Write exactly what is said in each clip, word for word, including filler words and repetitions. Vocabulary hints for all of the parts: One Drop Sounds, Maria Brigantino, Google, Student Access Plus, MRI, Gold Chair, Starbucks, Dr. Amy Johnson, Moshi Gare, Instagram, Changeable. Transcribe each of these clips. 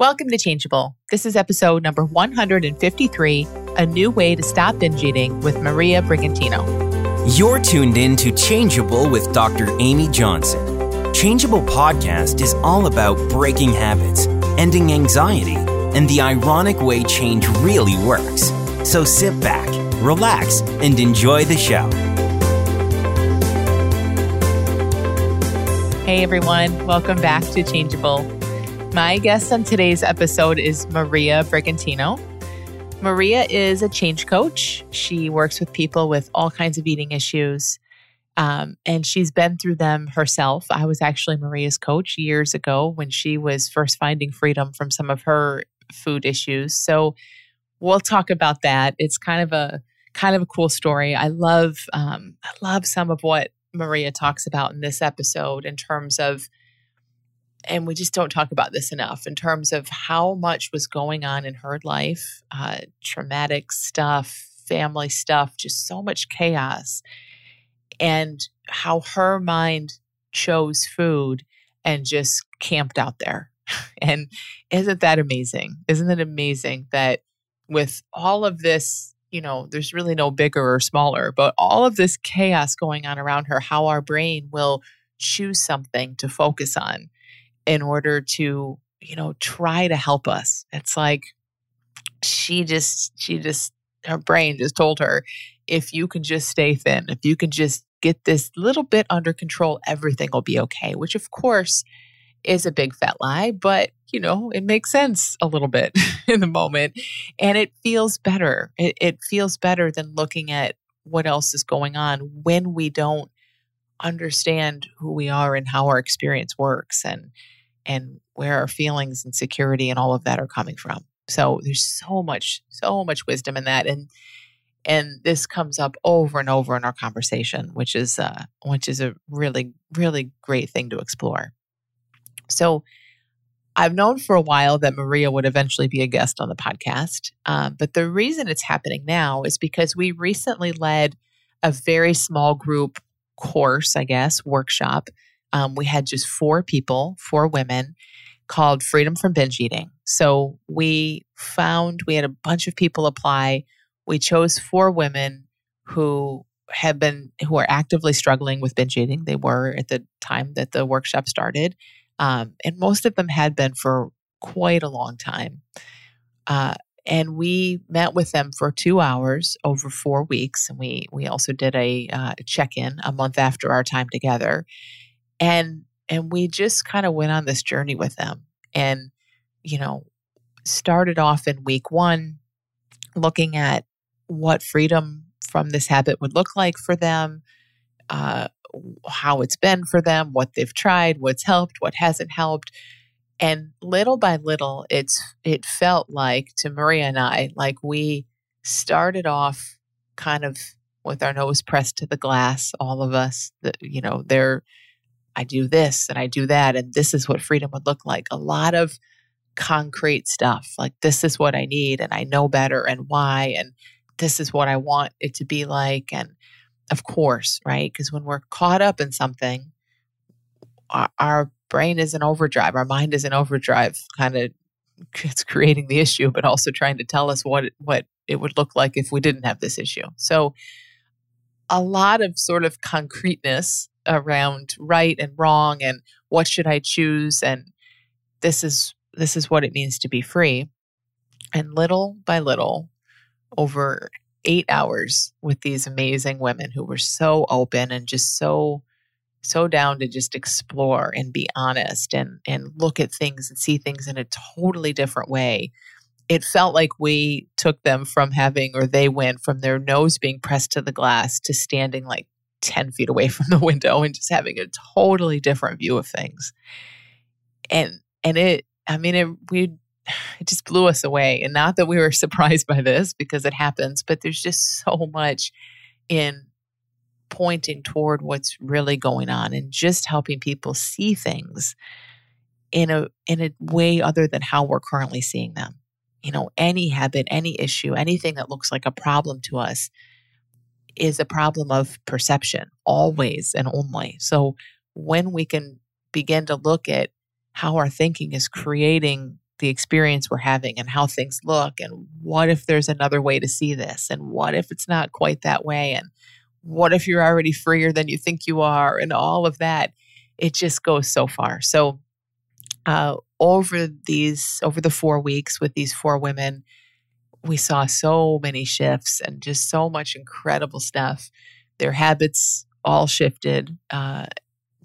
Welcome to Changeable. This is episode number one hundred fifty-three, A New Way to Stop Binge Eating with Maria Brigantino. You're tuned in to Changeable with Doctor Amy Johnson. Changeable podcast is all about breaking habits, ending anxiety, and the ironic way change really works. So sit back, relax, and enjoy the show. Hey everyone, welcome back to Changeable. My guest on today's episode is Maria Brigantino. Maria is a change coach. She works with people with all kinds of eating issues, um, and she's been through them herself. I was actually Maria's coach years ago when she was first finding freedom from some of her food issues. So we'll talk about that. It's kind of a kind of a cool story. I love um, I love some of what Maria talks about in this episode in terms of. And we just don't talk about this enough in terms of how much was going on in her life, uh, traumatic stuff, family stuff, just so much chaos, and how her mind chose food and just camped out there. And isn't that amazing? Isn't it amazing that with all of this, you know, there's really no bigger or smaller, but all of this chaos going on around her, how our brain will choose something to focus on in order to, you know, try to help us. It's like she just, she just, her brain just told her, if you can just stay thin, if you can just get this little bit under control, everything will be okay, which of course is a big fat lie, but you know, it makes sense a little bit in the moment and it feels better. It, it feels better than looking at what else is going on when we don't understand who we are and how our experience works and and where our feelings and security and all of that are coming from. So there's so much, so much wisdom in that. And and this comes up over and over in our conversation, which is uh, which is a really, really great thing to explore. So I've known for a while that Maria would eventually be a guest on the podcast. Um, but the reason it's happening now is because we recently led a very small group course, I guess, workshop. Um, we had just four people, four women, called Freedom from Binge Eating. So we found, we had a bunch of people apply. We chose four women who have been, who are actively struggling with binge eating. They were at the time that the workshop started. Um, and most of them had been for quite a long time. Uh, and we met with them for two hours over four weeks. And we, we also did a uh, check-in a month after our time together. And and we just kind of went on this journey with them and, you know, started off in week one, looking at what freedom from this habit would look like for them, uh, how it's been for them, what they've tried, what's helped, what hasn't helped. And little by little, it's it felt like to Maria and I, like we started off kind of with our nose pressed to the glass, all of us, the, you know, they're, I do this and I do that, and this is what freedom would look like. A lot of concrete stuff, like this is what I need and I know better and why, and this is what I want it to be like. And of course, right? Because when we're caught up in something, our, our brain is in overdrive. Our mind is in overdrive, kind of it's creating the issue, but also trying to tell us what what it would look like if we didn't have this issue. So a lot of sort of concreteness around right and wrong and what should I choose, and this is this is what it means to be free. And little by little, over eight hours with these amazing women who were so open and just so so down to just explore and be honest and and look at things and see things in a totally different way. It felt like we took them from having, or they went from their nose being pressed to the glass to standing like ten feet away from the window and just having a totally different view of things. And, and it, I mean, it, we, it just blew us away. And not that we were surprised by this because it happens, but there's just so much in pointing toward what's really going on and just helping people see things in a, in a way other than how we're currently seeing them. You know, any habit, any issue, anything that looks like a problem to us is a problem of perception, always and only. So when we can begin to look at how our thinking is creating the experience we're having and how things look. And what if there's another way to see this? And what if it's not quite that way? And what if you're already freer than you think you are? And all of that, it just goes so far. So uh, over these, over the four weeks with these four women, we saw so many shifts and just so much incredible stuff. Their habits all shifted uh,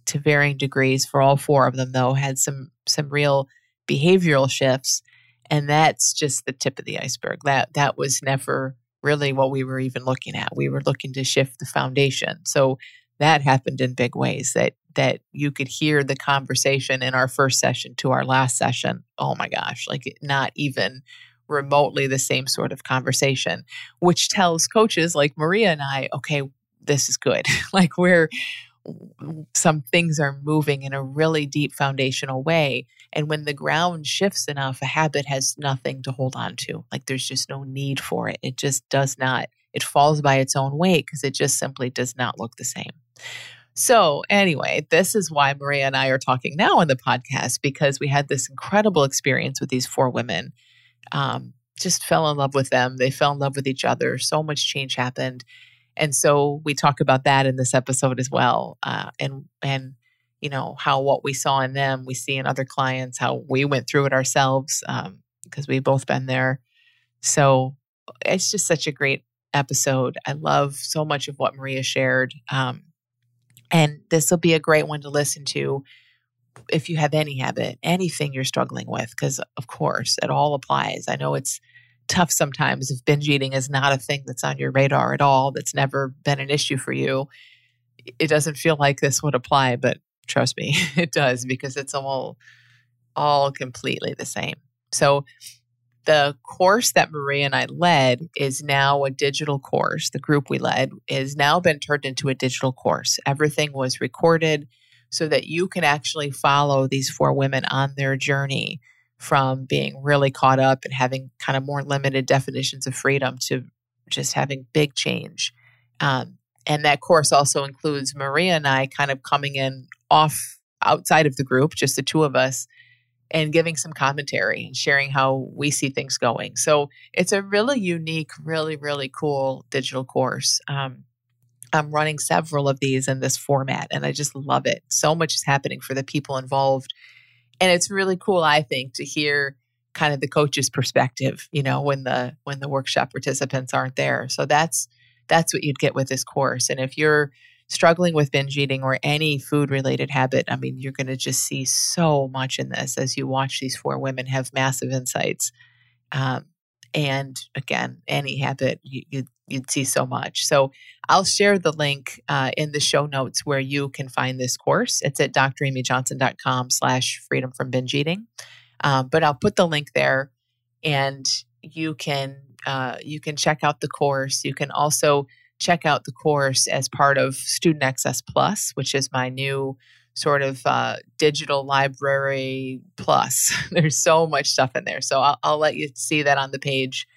to varying degrees for all four of them, though, had some some real behavioral shifts. And that's just the tip of the iceberg. That that was never really what we were even looking at. We were looking to shift the foundation. So that happened in big ways that that you could hear the conversation in our first session to our last session. Oh my gosh, like not even remotely the same sort of conversation, which tells coaches like Maria and I, okay, this is good. Like we're, some things are moving in a really deep foundational way. And when the ground shifts enough, a habit has nothing to hold on to. Like there's just no need for it. It just does not, it falls by its own weight because it just simply does not look the same. So anyway, this is why Maria and I are talking now on the podcast, because we had this incredible experience with these four women. Um, just fell in love with them. They fell in love with each other. So much change happened. And so we talk about that in this episode as well. Uh, and, and, you know, how what we saw in them, we see in other clients, how we went through it ourselves, um, because we've both been there. So it's just such a great episode. I love so much of what Maria shared. Um, and this will be a great one to listen to if you have any habit, anything you're struggling with, because of course it all applies. I know it's tough sometimes if binge eating is not a thing that's on your radar at all, that's never been an issue for you. It doesn't feel like this would apply, but trust me, it does, because it's all, all completely the same. So the course that Maria and I led is now a digital course. The group we led is now been turned into a digital course. Everything was recorded so that you can actually follow these four women on their journey from being really caught up and having kind of more limited definitions of freedom to just having big change. Um, and that course also includes Maria and I kind of coming in off outside of the group, just the two of us, and giving some commentary and sharing how we see things going. So it's a really unique, really, really cool digital course. Um, I'm running several of these in this format, and I just love it. So much is happening for the people involved. And it's really cool, I think, to hear kind of the coach's perspective, you know, when the when the workshop participants aren't there. So that's that's what you'd get with this course. And if you're struggling with binge eating or any food-related habit, I mean, you're going to just see so much in this as you watch these four women have massive insights. Um, and again, any habit, you, you you'd see so much. So I'll share the link uh, in the show notes where you can find this course. It's at Dr Amy Johnson dot com slash freedom from binge eating. Um, but I'll put the link there, and you can uh, you can check out the course. You can also check out the course as part of Student Access Plus, which is my new sort of uh, digital library plus. There's so much stuff in there. So I'll, I'll let you see that on the page.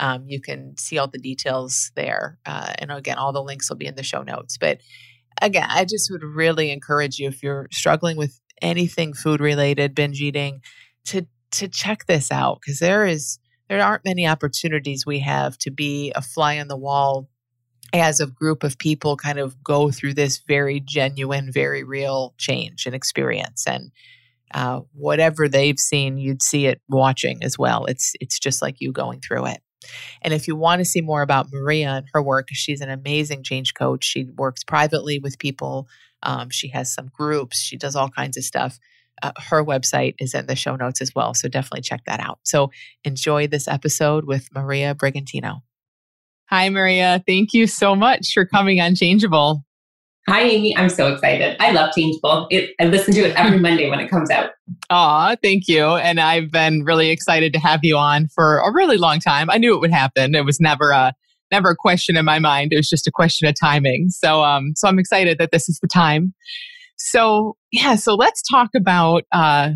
Um, you can see all the details there. Uh, and again, all the links will be in the show notes. But again, I just would really encourage you, if you're struggling with anything food related, binge eating, to to check this out, because there is there aren't many opportunities we have to be a fly on the wall as a group of people kind of go through this very genuine, very real change and experience. And uh, whatever they've seen, you'd see it watching as well. It's it's just like you going through it. And if you want to see more about Maria and her work, she's an amazing change coach. She works privately with people. Um, she has some groups. She does all kinds of stuff. Uh, her website is in the show notes as well. So definitely check that out. So enjoy this episode with Maria Brigantino. Hi, Maria. Thank you so much for coming on Changeable. Hi, Amy. I'm so excited. I love Changeable. It, I listen to it every Monday when it comes out. Aw, thank you. And I've been really excited to have you on for a really long time. I knew it would happen. It was never a never a question in my mind. It was just a question of timing. So, um, so I'm excited that this is the time. So, yeah. So let's talk about uh,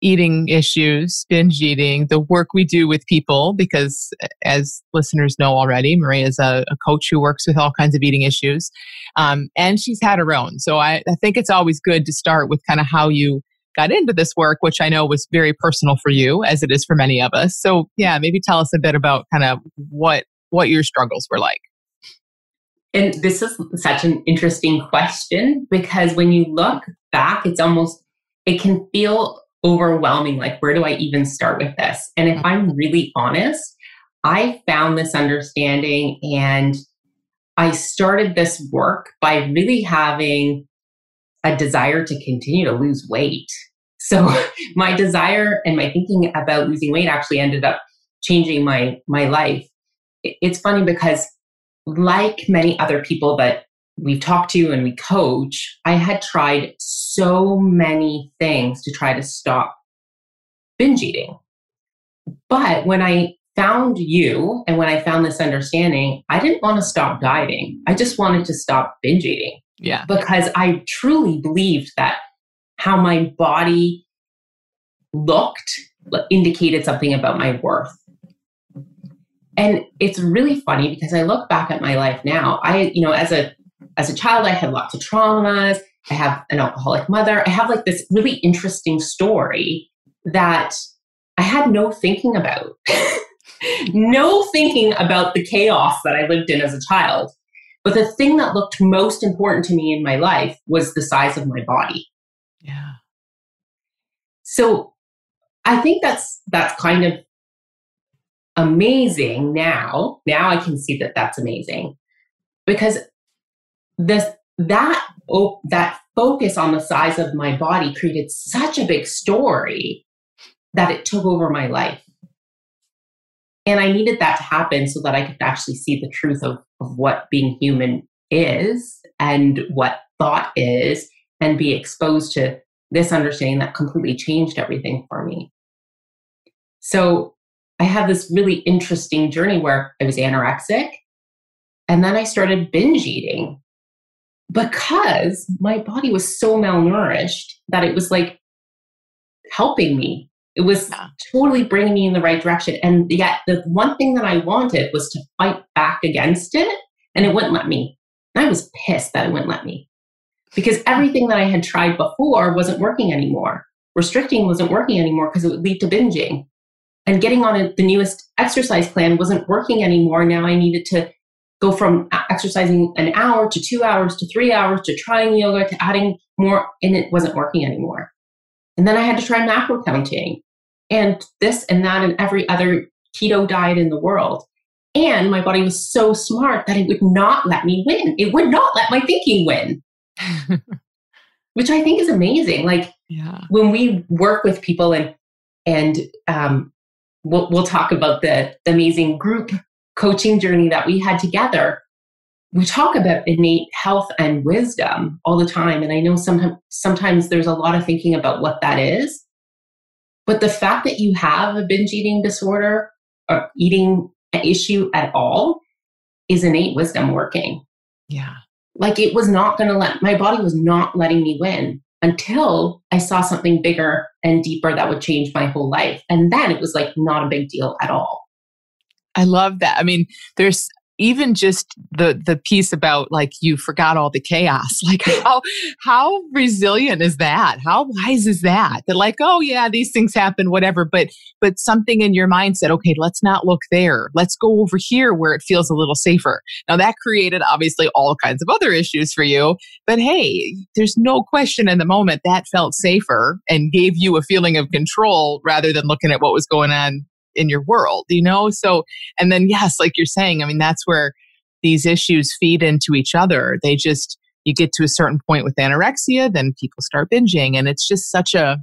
eating issues, binge eating, the work we do with people, because as listeners know already, Maria is a, a coach who works with all kinds of eating issues, um, and she's had her own. So I, I think it's always good to start with kind of how you got into this work, which I know was very personal for you, as it is for many of us. So yeah, maybe tell us a bit about kind of what what your struggles were like. And this is such an interesting question, because when you look back, it's almost, it can feel overwhelming. Like, where do I even start with this? And if I'm really honest, I found this understanding and I started this work by really having a desire to continue to lose weight. So my desire and my thinking about losing weight actually ended up changing my, my life. It's funny because like many other people that we've talked to and we coach, I had tried so many things to try to stop binge eating. But when I found you and when I found this understanding, I didn't want to stop dieting. I just wanted to stop binge eating. Yeah. Because I truly believed that how my body looked indicated something about my worth. And it's really funny because I look back at my life now. I, you know, as a as a child, I had lots of traumas. I have an alcoholic mother. I have like this really interesting story that I had no thinking about. No thinking about the chaos that I lived in as a child. But the thing that looked most important to me in my life was the size of my body. Yeah. So I think that's that's kind of amazing now. Now I can see that that's amazing, because this that oh, that focus on the size of my body created such a big story that it took over my life. And I needed that to happen so that I could actually see the truth of, of what being human is and what thought is, and be exposed to this understanding that completely changed everything for me. So I had this really interesting journey where I was anorexic, and then I started binge eating because my body was so malnourished that it was like helping me. It was yeah. totally bringing me in the right direction. And yet the one thing that I wanted was to fight back against it, and it wouldn't let me. And I was pissed that it wouldn't let me, because everything that I had tried before wasn't working anymore. Restricting wasn't working anymore because it would lead to binging. And getting on a, the newest exercise plan wasn't working anymore. Now I needed to go from exercising an hour to two hours to three hours to trying yoga to adding more, and it wasn't working anymore. And then I had to try macro counting and this and that and every other keto diet in the world. And my body was so smart that it would not let me win. It would not let my thinking win, which I think is amazing. Like yeah. when we work with people, and and um, we'll, we'll talk about the, the amazing group coaching journey that we had together. We talk about innate health and wisdom all the time. And I know sometimes, sometimes there's a lot of thinking about what that is. But the fact that you have a binge eating disorder or eating issue at all is innate wisdom working. Yeah. Like it was not going to let, my body was not letting me win until I saw something bigger and deeper that would change my whole life. And then it was like not a big deal at all. I love that. I mean, there's, even just the the piece about like you forgot all the chaos, like how how resilient is that? How wise is that? That like, oh yeah, these things happen, whatever. But but something in your mind said, okay, let's not look there. Let's go over here where it feels a little safer. Now that created obviously all kinds of other issues for you. But hey, there's no question in the moment that felt safer and gave you a feeling of control rather than looking at what was going on in your world, you know? So, and then yes, like you're saying, I mean, that's where these issues feed into each other. They just, you get to a certain point with anorexia, then people start binging. And it's just such a,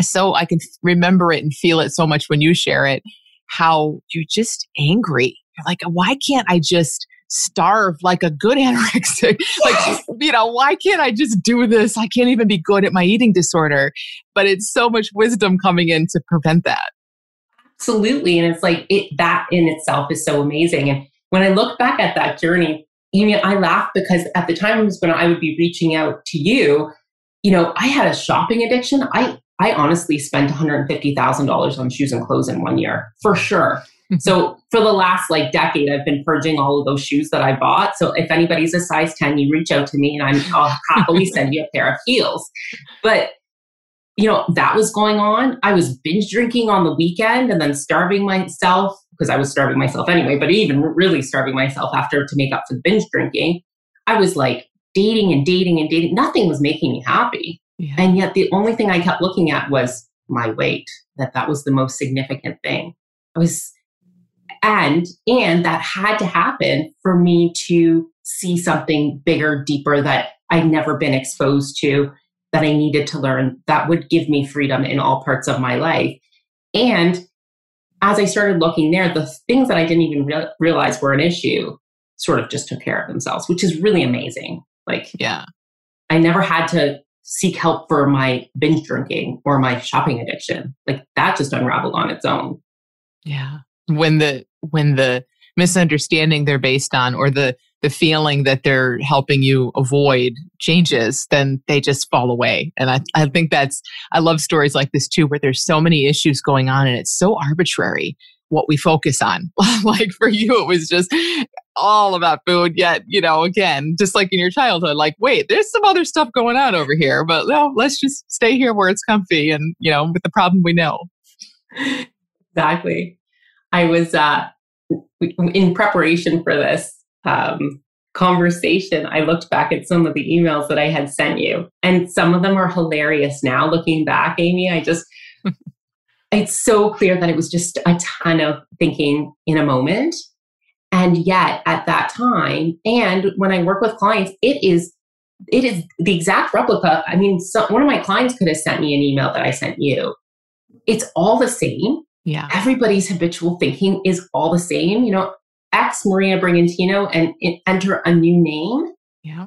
so I can remember it and feel it so much when you share it, how you're just angry. You're like, why can't I just starve like a good anorexic? Like, you know, why can't I just do this? I can't even be good at my eating disorder. But it's so much wisdom coming in to prevent that. Absolutely. And it's like it, that in itself is so amazing. And when I look back at that journey, you know, I laugh because at the time when I would be reaching out to you, you know, I had a shopping addiction. I, I honestly spent one hundred fifty thousand dollars on shoes and clothes in one year for sure. So for the last like decade, I've been purging all of those shoes that I bought. So if anybody's a size ten, you reach out to me and I'm, I'll happily send you a pair of heels. But you know, that was going on. I was binge drinking on the weekend and then starving myself because I was starving myself anyway, but even really starving myself after to make up for the binge drinking. I was like dating and dating and dating. Nothing was making me happy. Yeah. And yet the only thing I kept looking at was my weight, that that was the most significant thing. I was, and, and that had to happen for me to see something bigger, deeper that I'd never been exposed to, that I needed to learn, that would give me freedom in all parts of my life. And as I started looking there, the things that I didn't even re- realize were an issue sort of just took care of themselves, which is really amazing. Like, yeah, I never had to seek help for my binge drinking or my shopping addiction. Like that just unraveled on its own. Yeah. When the, when the misunderstanding they're based on, or the, the feeling that they're helping you avoid changes, then they just fall away. And I, I think that's, I love stories like this too, where there's so many issues going on and it's so arbitrary what we focus on. Like for you, it was just all about food. Yet, you know, again, just like in your childhood, like, wait, there's some other stuff going on over here, but no, let's just stay here where it's comfy and, you know, with the problem we know. Exactly. I was uh, in preparation for this um, conversation, I looked back at some of the emails that I had sent you, and some of them are hilarious now looking back, Amy. I just, it's so clear that it was just a ton of thinking in a moment. And yet at that time, and when I work with clients, it is, it is the exact replica. I mean, so, one of my clients could have sent me an email that I sent you. It's all the same. Yeah. Everybody's habitual thinking is all the same, you know, X Maria Brigantino and, and enter a new name. Yeah.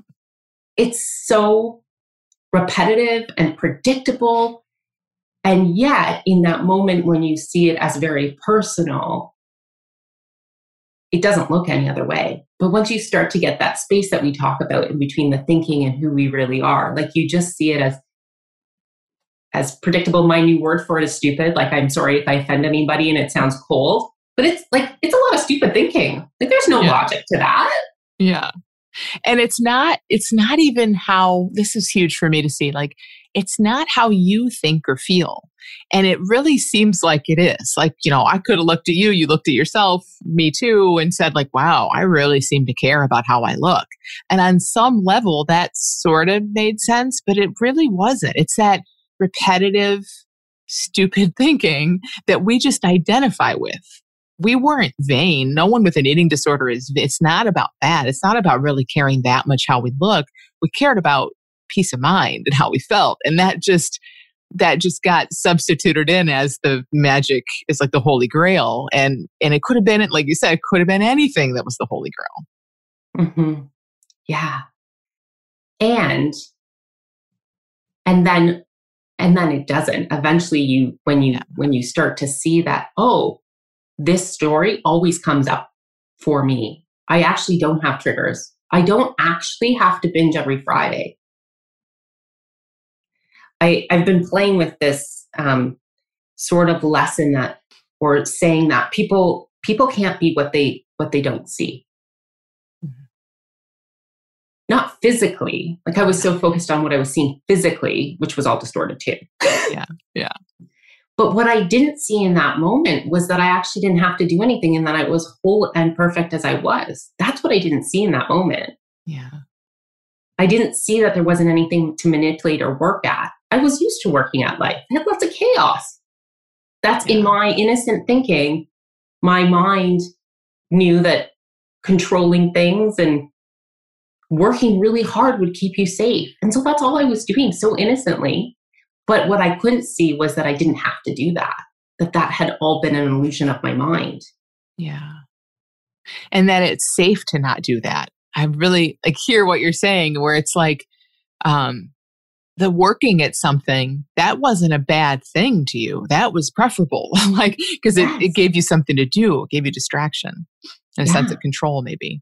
It's so repetitive and predictable. And yet in that moment, when you see it as very personal, it doesn't look any other way. But once you start to get that space that we talk about in between the thinking and who we really are, like you just see it as as predictable. My new word for it is stupid. Like, I'm sorry if I offend anybody and it sounds cold, but it's like, it's a lot of stupid thinking. Like there's no yeah. logic to that. Yeah. And it's not, it's not even how, this is huge for me to see, like, it's not how you think or feel. And it really seems like it is. Like, you know, I could have looked at you, you looked at yourself, me too, and said like, wow, I really seem to care about how I look. And on some level that sort of made sense, but it really wasn't. It's that repetitive, stupid thinking that we just identify with. We weren't vain. No one with an eating disorder is, it's not about that. It's not about really caring that much how we look. We cared about peace of mind and how we felt. And that just, that just got substituted in as the magic, is like the Holy Grail. And, and it could have been, like you said, it could have been anything that was the Holy Grail. Mm-hmm. Yeah. And, and then, and then it doesn't. Eventually you, when you, yeah. when you start to see that, oh, this story always comes up for me. I actually don't have triggers. I don't actually have to binge every Friday. I, I've been playing with this um, sort of lesson that, or saying that people people can't be what they what they don't see. Mm-hmm. Not physically. Like I was so focused on what I was seeing physically, which was all distorted too. Yeah, yeah. But what I didn't see in that moment was that I actually didn't have to do anything and that I was whole and perfect as I was. That's what I didn't see in that moment. Yeah. I didn't see that there wasn't anything to manipulate or work at. I was used to working at life. I had lots of chaos. That's yeah. in my innocent thinking. My mind knew that controlling things and working really hard would keep you safe. And so that's all I was doing so innocently. But what I couldn't see was that I didn't have to do that, that that had all been an illusion of my mind. Yeah. And that it's safe to not do that. I really like hear what you're saying, where it's like um, the working at something, that wasn't a bad thing to you. That was preferable, like because it, yes. it gave you something to do, it gave you distraction and a yeah. sense of control maybe.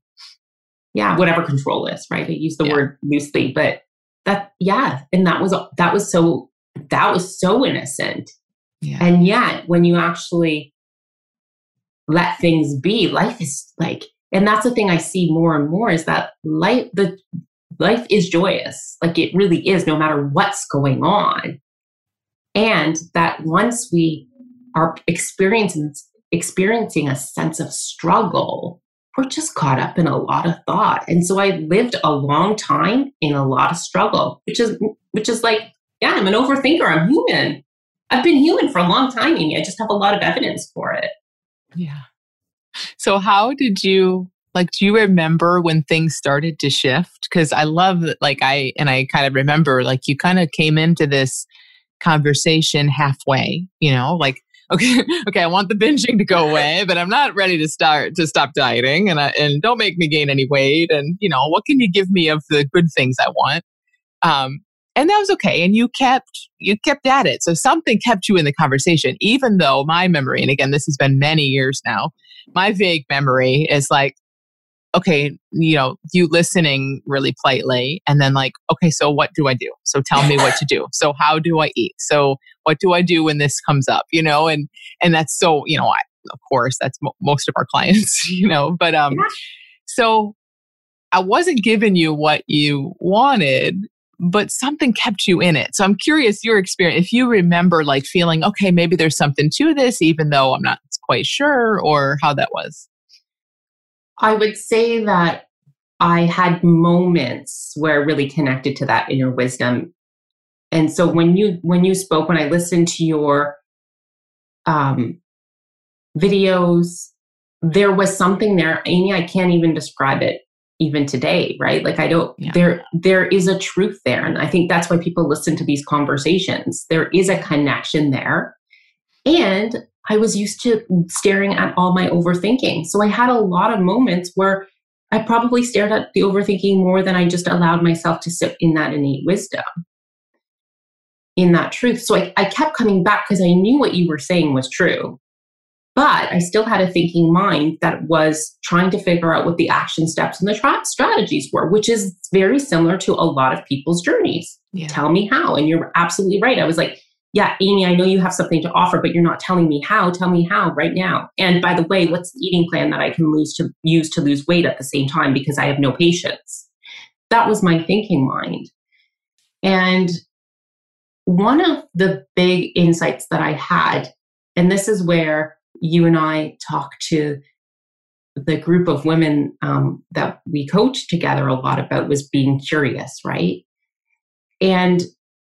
Yeah, whatever control is, right? I use the yeah. word loosely, but that, yeah. And that was, that was so... That was so innocent. Yeah. And yet when you actually let things be, life is like, and that's the thing I see more and more is that life, the life is joyous. Like it really is, no matter what's going on. And that once we are experiencing, experiencing a sense of struggle, we're just caught up in a lot of thought. And so I lived a long time in a lot of struggle, which is which is like, yeah, I'm an overthinker. I'm human. I've been human for a long time, Amy. I just have a lot of evidence for it. Yeah. So how did you, like, do you remember when things started to shift? Because I love that, like, I, and I kind of remember, like, you kind of came into this conversation halfway, you know, like, okay, okay, I want the binging to go away, but I'm not ready to start to stop dieting, and I, and don't make me gain any weight. And, you know, what can you give me of the good things I want? Um, and that was okay. And you kept, you kept at it. So something kept you in the conversation, even though my memory, and again, this has been many years now, my vague memory is like, okay, you know, you listening really politely, and then like, okay, so what do I do? So tell me what to do. So how do I eat? So what do I do when this comes up? You know, and and that's so, you know, I, of course, that's mo- most of our clients, you know, but um, so I wasn't giving you what you wanted, but something kept you in it. So I'm curious your experience, if you remember like feeling, okay, maybe there's something to this, even though I'm not quite sure, or how that was. I would say that I had moments where I really connected to that inner wisdom. And so when you when you spoke, when I listened to your um, videos, there was something there, Amy, I can't even describe it even today, right? Like I don't, yeah. there there is a truth there. And I think that's why people listen to these conversations. There is a connection there. And I was used to staring at all my overthinking. So I had a lot of moments where I probably stared at the overthinking more than I just allowed myself to sit in that innate wisdom, in that truth. So I, I kept coming back because I knew what you were saying was true. But I still had a thinking mind that was trying to figure out what the action steps and the tra- strategies were, which is very similar to a lot of people's journeys. Yeah. Tell me how. And you're absolutely right. I was like, yeah, Amy, I know you have something to offer, but you're not telling me how. Tell me how right now. And by the way, what's the eating plan that I can lose to use to lose weight at the same time, because I have no patience? That was my thinking mind. And one of the big insights that I had, and this is where you and I talk to the group of women um, that we coach together a lot about, was being curious, right? And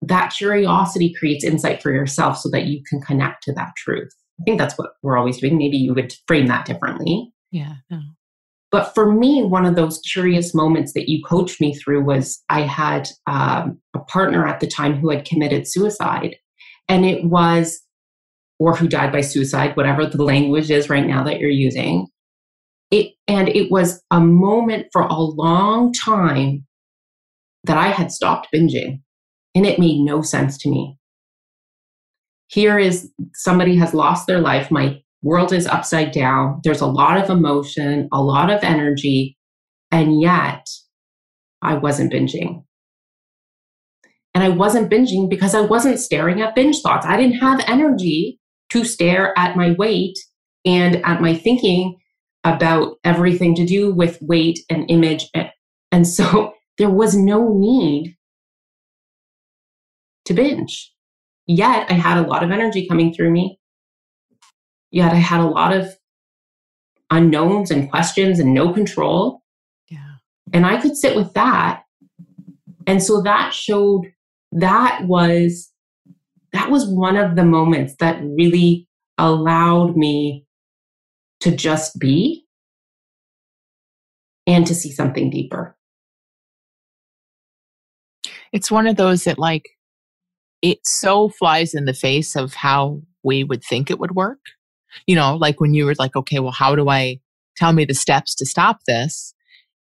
that curiosity creates insight for yourself so that you can connect to that truth. I think that's what we're always doing. Maybe you would frame that differently. Yeah. No. But for me, one of those curious moments that you coached me through was I had um, a partner at the time who had committed suicide, and it was, or who died by suicide, whatever the language is right now that you're using. It, and it was a moment for a long time that I had stopped binging. And it made no sense to me. Here is somebody has lost their life. My world is upside down. There's a lot of emotion, a lot of energy, and yet I wasn't binging. And I wasn't binging because I wasn't staring at binge thoughts. I didn't have energy to stare at my weight and at my thinking about everything to do with weight and image. And so there was no need to binge. Yet I had a lot of energy coming through me. Yet I had a lot of unknowns and questions and no control. Yeah. And I could sit with that. And so that showed, that was, that was one of the moments that really allowed me to just be and to see something deeper. It's one of those that, like, it so flies in the face of how we would think it would work. You know, like when you were like, okay, well, how do I, tell me the steps to stop this?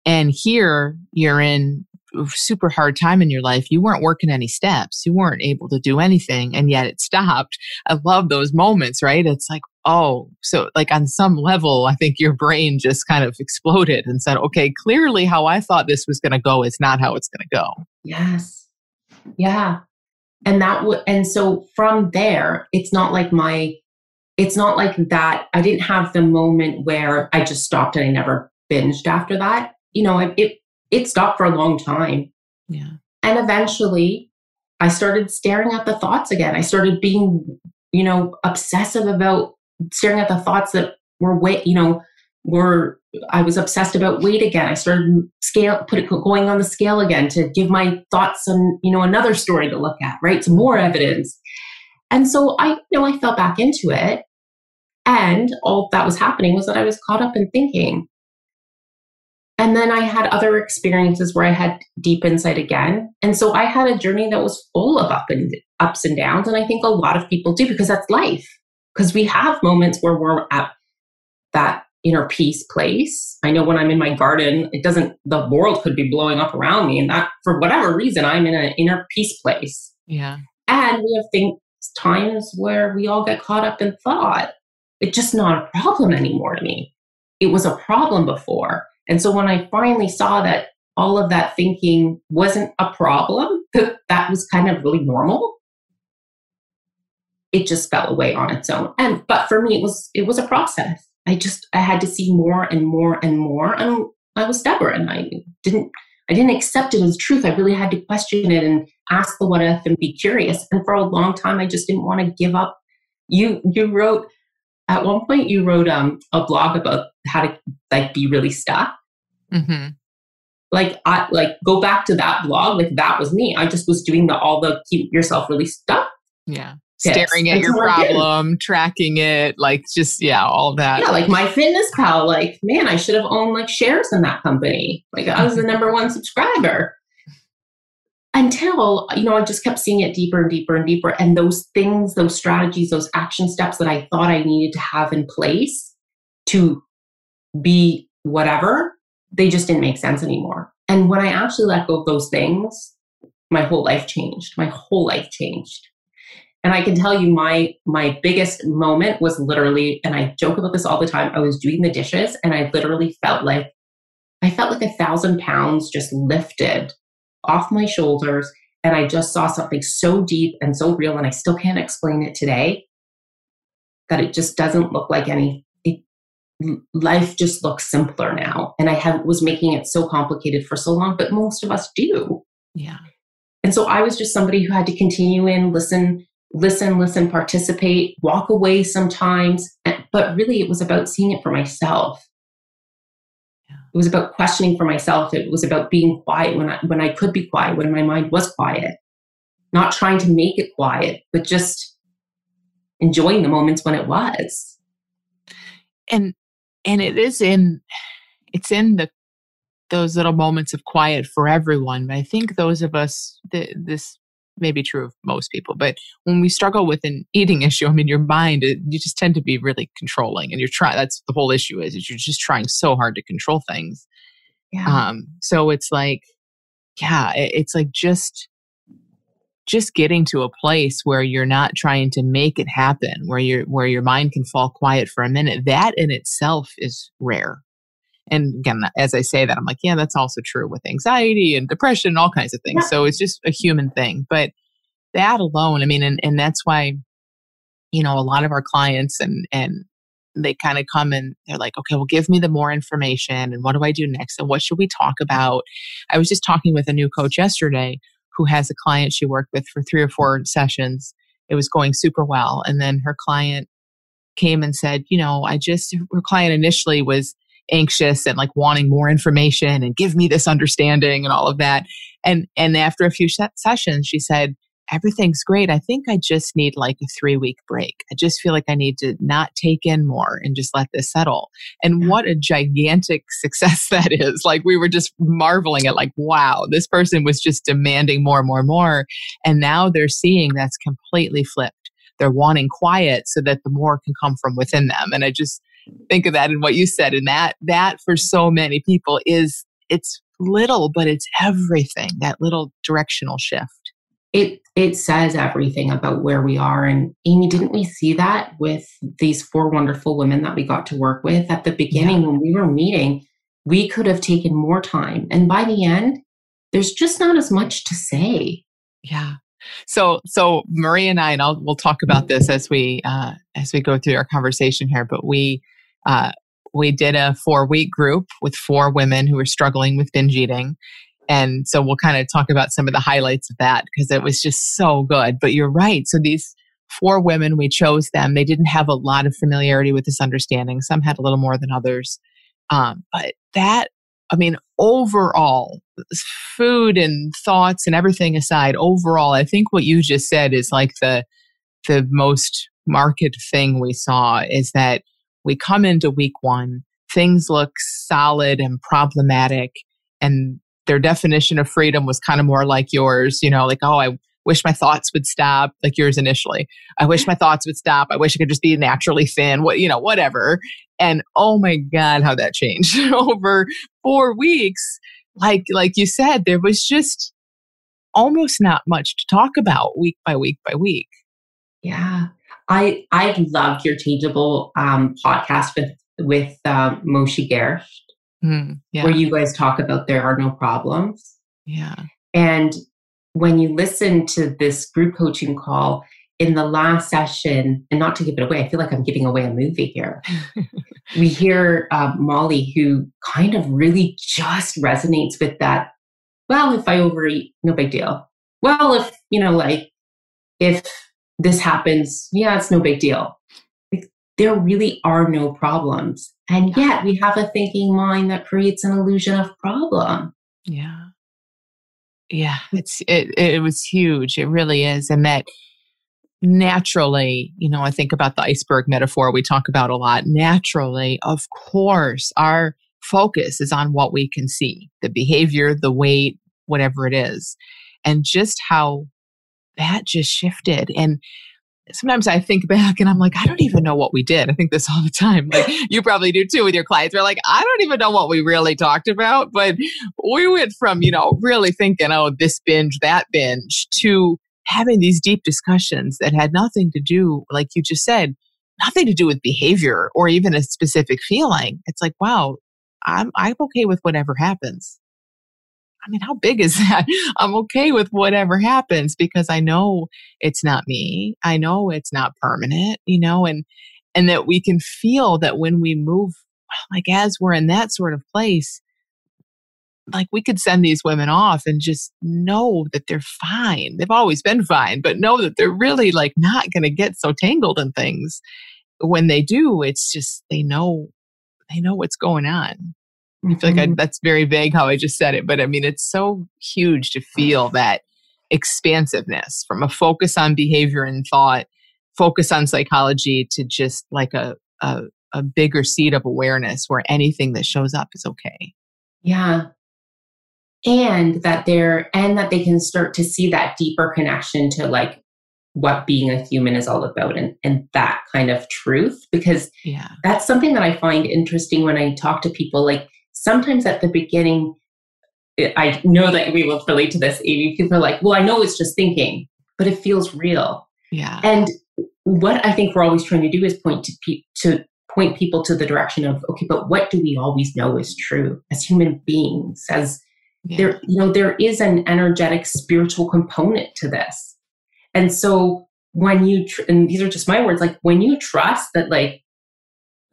And here you're in a super hard time in your life. You weren't working any steps. You weren't able to do anything. And yet it stopped. I love those moments, right? It's like, oh, so like on some level, I think your brain just kind of exploded and said, okay, clearly how I thought this was going to go is not how it's going to go. Yes. Yeah. And that would, and so from there, it's not like my, it's not like that. I didn't have the moment where I just stopped and I never binged after that. You know, it, it, it stopped for a long time. Yeah. And eventually I started staring at the thoughts again. I started being, you know, obsessive about staring at the thoughts that were weight, you know, were, I was obsessed about weight again. I started scale, put it going on the scale again to give my thoughts some, you know, another story to look at, right? Some more evidence. And so I, you know, I fell back into it. And all that was happening was that I was caught up in thinking. And then I had other experiences where I had deep insight again. And so I had a journey that was full of up and ups and downs. And I think a lot of people do, because that's life. Because we have moments where we're at that inner peace place. I know when I'm in my garden, it doesn't, the world could be blowing up around me. And that, for whatever reason, I'm in an inner peace place. Yeah. And we have things, times where we all get caught up in thought. It's just not a problem anymore to me. It was a problem before. And so when I finally saw that all of that thinking wasn't a problem, that, that was kind of really normal, it just fell away on its own. And but for me, it was it was a process. I just I had to see more and more and more. And I was stubborn. I didn't I didn't accept it as truth. I really had to question it and ask the what if and be curious. And for a long time, I just didn't want to give up. You you wrote. At one point, you wrote um, a blog about how to like be really stuck. Mm-hmm. Like, I like go back to that blog. Like that was me. I just was doing the all the keep yourself really stuck. Yeah, tips. Staring at That's your problem, tracking it, like just yeah, all that. Yeah, like my fitness pal. Like man, I should have owned like shares in that company. Like I was the number one subscriber. Until, you know, I just kept seeing it deeper and deeper and deeper. And those things, those strategies, those action steps that I thought I needed to have in place to be whatever, they just didn't make sense anymore. And when I actually let go of those things, my whole life changed. My whole life changed. And I can tell you my my biggest moment was literally, and I joke about this all the time, I was doing the dishes and I literally felt like, I felt like a thousand pounds just lifted off my shoulders. And I just saw something so deep and so real, and I still can't explain it today, that it just doesn't look like any, it, life just looks simpler now. And I have, was making it so complicated for so long, but most of us do. Yeah. And so I was just somebody who had to continue in, listen, listen, listen, participate, walk away sometimes. And, but really it was about seeing it for myself. It was about questioning for myself. It was about being quiet when I, when I could be quiet, when my mind was quiet, not trying to make it quiet, but just enjoying the moments when it was. And, and it is in, it's in the, those little moments of quiet for everyone. But I think those of us, th- this may be true of most people, but when we struggle with an eating issue, I mean, your mind, it, you just tend to be really controlling, and you're trying, that's the whole issue is, is you're just trying so hard to control things. Yeah. Um, so it's like, yeah, it, it's like just, just getting to a place where you're not trying to make it happen, where you're, where your mind can fall quiet for a minute. That in itself is rare. And again, as I say that, I'm like, yeah, that's also true with anxiety and depression and all kinds of things. Yeah. So it's just a human thing. But that alone, I mean, and, and that's why, you know, a lot of our clients and, and they kind of come and they're like, okay, well, give me the more information and what do I do next? And what should we talk about? I was just talking with a new coach yesterday who has a client she worked with for three or four sessions. It was going super well. And then her client came and said, you know, I just, her client initially was anxious and like wanting more information and give me this understanding and all of that. And and after a few sh- sessions, she said, everything's great. I think I just need like a three week break. I just feel like I need to not take in more and just let this settle. And yeah. What a gigantic success that is. Like we were just marveling at like, wow, this person was just demanding more, more, more. And now they're seeing that's completely flipped. They're wanting quiet so that the more can come from within them. And I just think of that and what you said, and that that for so many people is, it's little, but it's everything. That little directional shift. It it says everything about where we are. And Amy, didn't we see that with these four wonderful women that we got to work with at the beginning? Yeah. When we were meeting, we could have taken more time, and by the end, there's just not as much to say. Yeah. So, so Maria and I, and I'll, we'll talk about this as we uh, as we go through our conversation here. But we uh, we did a four week group with four women who were struggling with binge eating, And so we'll kind of talk about some of the highlights of that because it was just so good. But you're right. So these four women, we chose them. They didn't have a lot of familiarity with this understanding. Some had a little more than others. Um, but that, I mean, overall, food and thoughts and everything aside, overall, I think what you just said is like the the most market thing we saw is that we come into week one, things look solid and problematic, and their definition of freedom was kind of more like yours, you know, like, oh, I wish my thoughts would stop, like yours initially. I wish my thoughts would stop. I wish I could just be naturally thin, what, you know, whatever. And oh my God, how that changed over four weeks. Like, like you said, there was just almost not much to talk about week by week by week. Yeah. I, I loved your Changeable um, podcast with, with um, Moshi Gare, mm, yeah. where you guys talk about there are no problems. Yeah. And when you listen to this group coaching call in the last session, and not to give it away, I feel like I'm giving away a movie here. We hear uh, Molly, who kind of really just resonates with that. Well, if I overeat, no big deal. Well, if, you know, like if this happens, yeah, it's no big deal. Like, there really are no problems. And yet we have a thinking mind that creates an illusion of problem. Yeah. Yeah, it's it, it was huge. It really is. And that naturally, you know, I think about the iceberg metaphor we talk about a lot. Naturally, of course, our focus is on what we can see, the behavior, the weight, whatever it is. And just how that just shifted. And sometimes I think back and I'm like, I don't even know what we did. I think this all the time. Like you probably do too with your clients. We're like, I don't even know what we really talked about. But we went from, you know, really thinking, oh, this binge, that binge, to having these deep discussions that had nothing to do, like you just said, nothing to do with behavior or even a specific feeling. It's like, wow, I'm I'm okay with whatever happens. I mean, how big is that? I'm okay with whatever happens because I know it's not me. I know it's not permanent, you know, and and that we can feel that when we move, like as we're in that sort of place, like we could send these women off and just know that they're fine. They've always been fine, but know that they're really like not going to get so tangled in things. When they do, it's just, they know, they know what's going on. I feel like I, that's very vague how I just said it, but I mean, it's so huge to feel that expansiveness from a focus on behavior and thought, focus on psychology to just like a, a, a bigger seed of awareness where anything that shows up is okay. Yeah. And that they're, and that they can start to see that deeper connection to like what being a human is all about and, and that kind of truth, because yeah. that's something that I find interesting when I talk to people, like, sometimes at the beginning, I know that we will relate to this, Amy. People are like, well, I know it's just thinking, but it feels real. Yeah. And what I think we're always trying to do is point to pe- to point people to the direction of, okay, but what do we always know is true as human beings? As yeah. there, you know, there is an energetic spiritual component to this. And so when you, tr- and these are just my words, like when you trust that, like,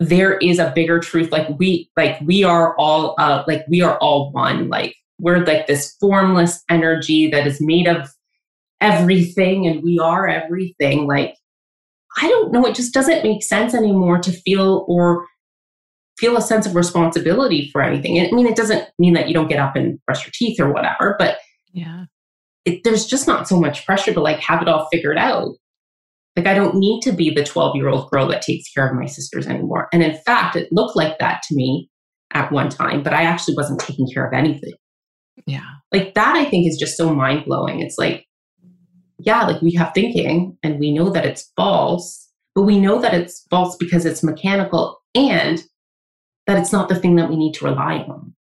there is a bigger truth. Like we, like we are all, uh, like we are all one. Like we're like this formless energy that is made of everything, and we are everything. Like, I don't know. It just doesn't make sense anymore to feel or feel a sense of responsibility for anything. I mean, it doesn't mean that you don't get up and brush your teeth or whatever, but yeah, it, there's just not so much pressure to like have it all figured out. Like, I don't need to be the twelve-year-old girl that takes care of my sisters anymore. And in fact, it looked like that to me at one time, but I actually wasn't taking care of anything. Yeah. Like that, I think, is just so mind-blowing. It's like, yeah, like we have thinking and we know that it's false, but we know that it's false because it's mechanical and that it's not the thing that we need to rely on.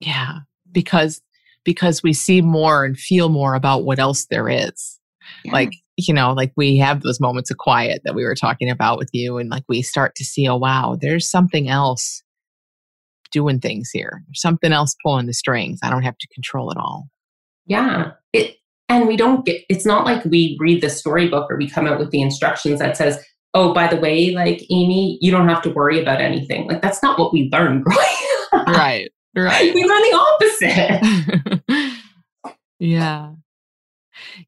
Yeah, because because we see more and feel more about what else there is. Yeah. Like, you know, like we have those moments of quiet that we were talking about with you. And like, we start to see, oh, wow, there's something else doing things here. There's something else pulling the strings. I don't have to control it all. Yeah. It, and we don't get, it's not like we read the storybook or we come out with the instructions that says, oh, by the way, like, Amy, you don't have to worry about anything. Like, that's not what we learned. Right. Right. We learn the opposite. Yeah.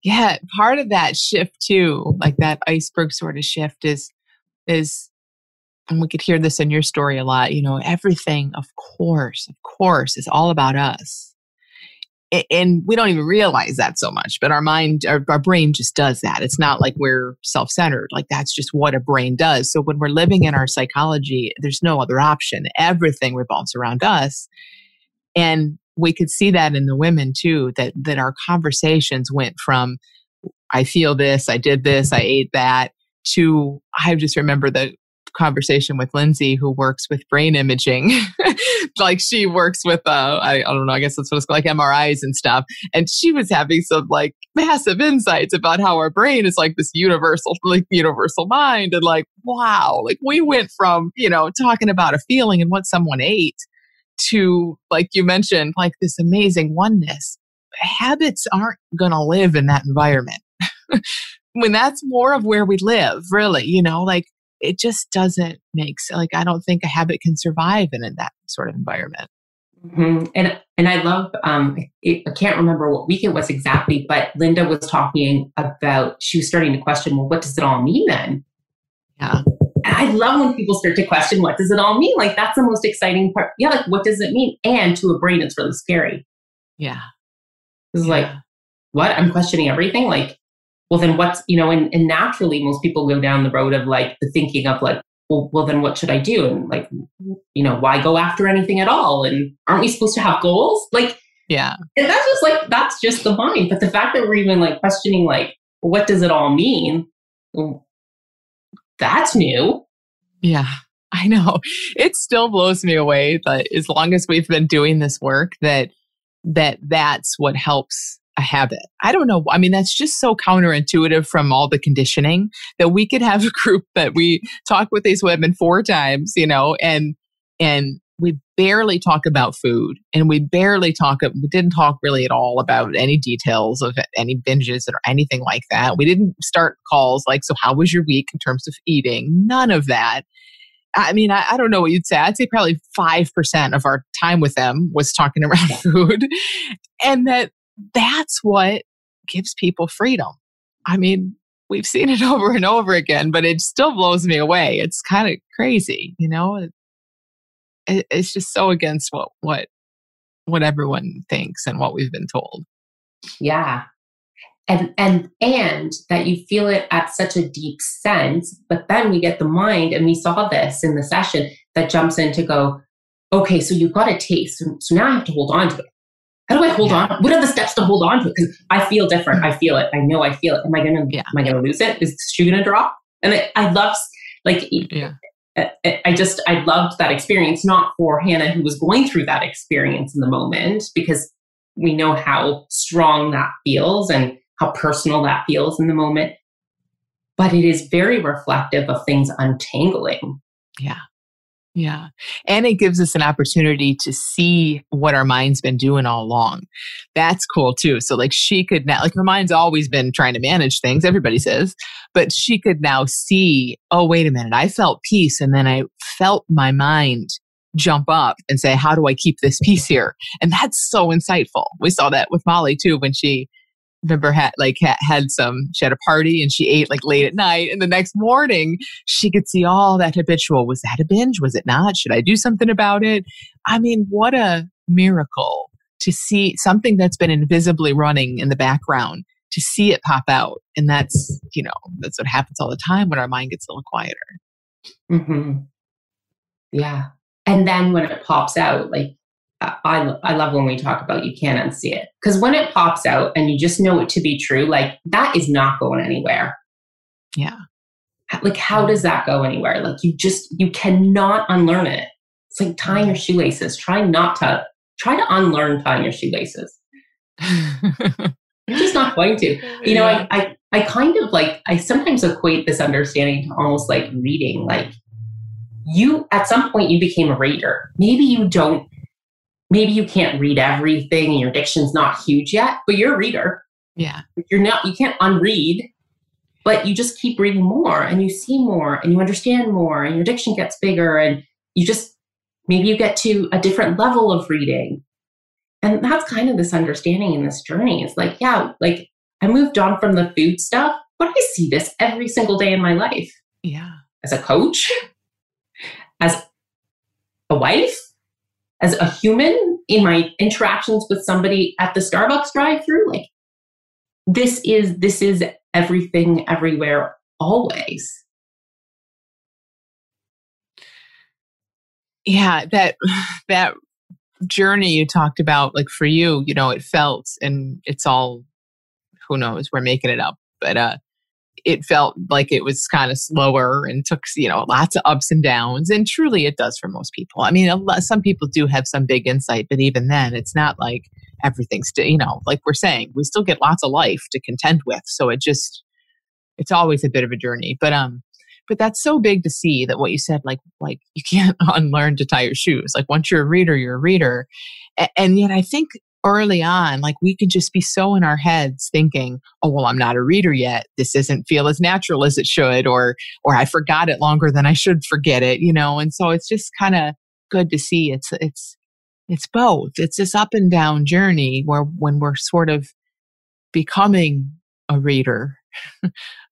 Yeah. Part of that shift too, like that iceberg sort of shift is, is, and we could hear this in your story a lot, you know, everything, of course, of course, is all about us. And we don't even realize that so much, but our mind, our, our brain just does that. It's not like we're self-centered. Like that's just what a brain does. So when we're living in our psychology, there's no other option. Everything revolves around us. And we could see that in the women too, that, that our conversations went from, I feel this, I did this, I ate that, to, I just remember the conversation with Lindsay, who works with brain imaging. Like she works with, uh, I, I don't know, I guess that's what it's called, like M R Is and stuff. And she was having some like massive insights about how our brain is like this universal, like universal mind. And like, wow, like we went from, you know, talking about a feeling and what someone ate to, like you mentioned, like this amazing oneness. Habits aren't going to live in that environment. When that's more of where we live, really, you know, like, it just doesn't make sense. Like, I don't think a habit can survive in, in that sort of environment. Mm-hmm. And and I love, um, it, I can't remember what week it was exactly, but Linda was talking about, she was starting to question, well, what does it all mean then? Yeah. And I love when people start to question, what does it all mean? Like, that's the most exciting part. Yeah. Like, what does it mean? And to a brain, it's really scary. Yeah. It's yeah. like, what? I'm questioning everything. Like, well, then what's, you know, and, and naturally most people go down the road of like the thinking of like, well, well, then what should I do? And like, you know, why go after anything at all? And aren't we supposed to have goals? Like, yeah. And that's just like, that's just the mind. But the fact that we're even like questioning, like, what does it all mean? That's new. Yeah, I know. It still blows me away that as long as we've been doing this work, that, that that's what helps a habit. I don't know. I mean, that's just so counterintuitive from all the conditioning that we could have a group that we talk with these women four times, you know, and, and we barely talk about food and we barely talk, we didn't talk really at all about any details of any binges or anything like that. We didn't start calls like, so how was your week in terms of eating? None of that. I mean, I, I don't know what you'd say. I'd say probably five percent of our time with them was talking around food. And that That's what gives people freedom. I mean, we've seen it over and over again, but it still blows me away. It's kind of crazy, you know? It, it, it's just so against what, what what everyone thinks and what we've been told. Yeah. And, and, and that you feel it at such a deep sense, but then we get the mind, and we saw this in the session, that jumps in to go, okay, so you've got a taste. So now I have to hold on to it. How do I hold yeah. on? What are the steps to hold on to it? Because I feel different. I feel it. I know I feel it. Am I going to, yeah. am I going to lose it? Is the shoe going to drop? And I, I love, like, yeah. I, I just, I loved that experience, not for Hannah, who was going through that experience in the moment, because we know how strong that feels and how personal that feels in the moment. But it is very reflective of things untangling. Yeah. Yeah. And it gives us an opportunity to see what our mind's been doing all along. That's cool too. So like she could now, like her mind's always been trying to manage things, everybody says, but she could now see, oh, wait a minute, I felt peace. And then I felt my mind jump up and say, how do I keep this peace here? And that's so insightful. We saw that with Molly too, when she remember had like had some, she had a party and she ate like late at night, and the next morning she could see all that habitual. Was that a binge? Was it not? Should I do something about it? I mean, what a miracle to see something that's been invisibly running in the background, to see it pop out. And that's, you know, that's what happens all the time when our mind gets a little quieter. Mm-hmm. Yeah. And then when it pops out, like, I, I love when we talk about you can't unsee it, because when it pops out and you just know it to be true, like that is not going anywhere. Yeah. Like, how does that go anywhere? Like you just, you cannot unlearn it. It's like tying your shoelaces. Try not to, try to unlearn tying your shoelaces. You're just not going to, you know, yeah. I, I, I kind of like, I sometimes equate this understanding to almost like reading. Like you, at some point you became a reader. Maybe you don't, Maybe you can't read everything and your diction's not huge yet, but you're a reader. Yeah. You're not, you can't unread, but you just keep reading more and you see more and you understand more and your diction gets bigger and you just, Maybe you get to a different level of reading. And that's kind of this understanding in this journey. It's like, yeah, like I moved on from the food stuff, but I see this every single day in my life. Yeah. As a coach, as a wife, as a human, in my interactions with somebody at the Starbucks drive-thru, like this is, this is everything, everywhere, always. Yeah. That, that journey you talked about, like for you, you know, it felt, and it's all, who knows, we're making it up, but, uh, it felt like it was kind of slower and took, you know, lots of ups and downs. And truly it does for most people. I mean, a lot, some people do have some big insight, but even then it's not like everything's, st- you know, like we're saying, we still get lots of life to contend with. So it just, it's always a bit of a journey, but, um, but that's so big to see that what you said, like, like you can't unlearn to tie your shoes. Like once you're a reader, you're a reader. A- and yet I think early on, like we could just be so in our heads thinking, oh, well, I'm not a reader yet. This doesn't feel as natural as it should, or, or I forgot it longer than I should forget it, you know? And so it's just kind of good to see it's, it's, it's both. It's this up and down journey where when we're sort of becoming a reader,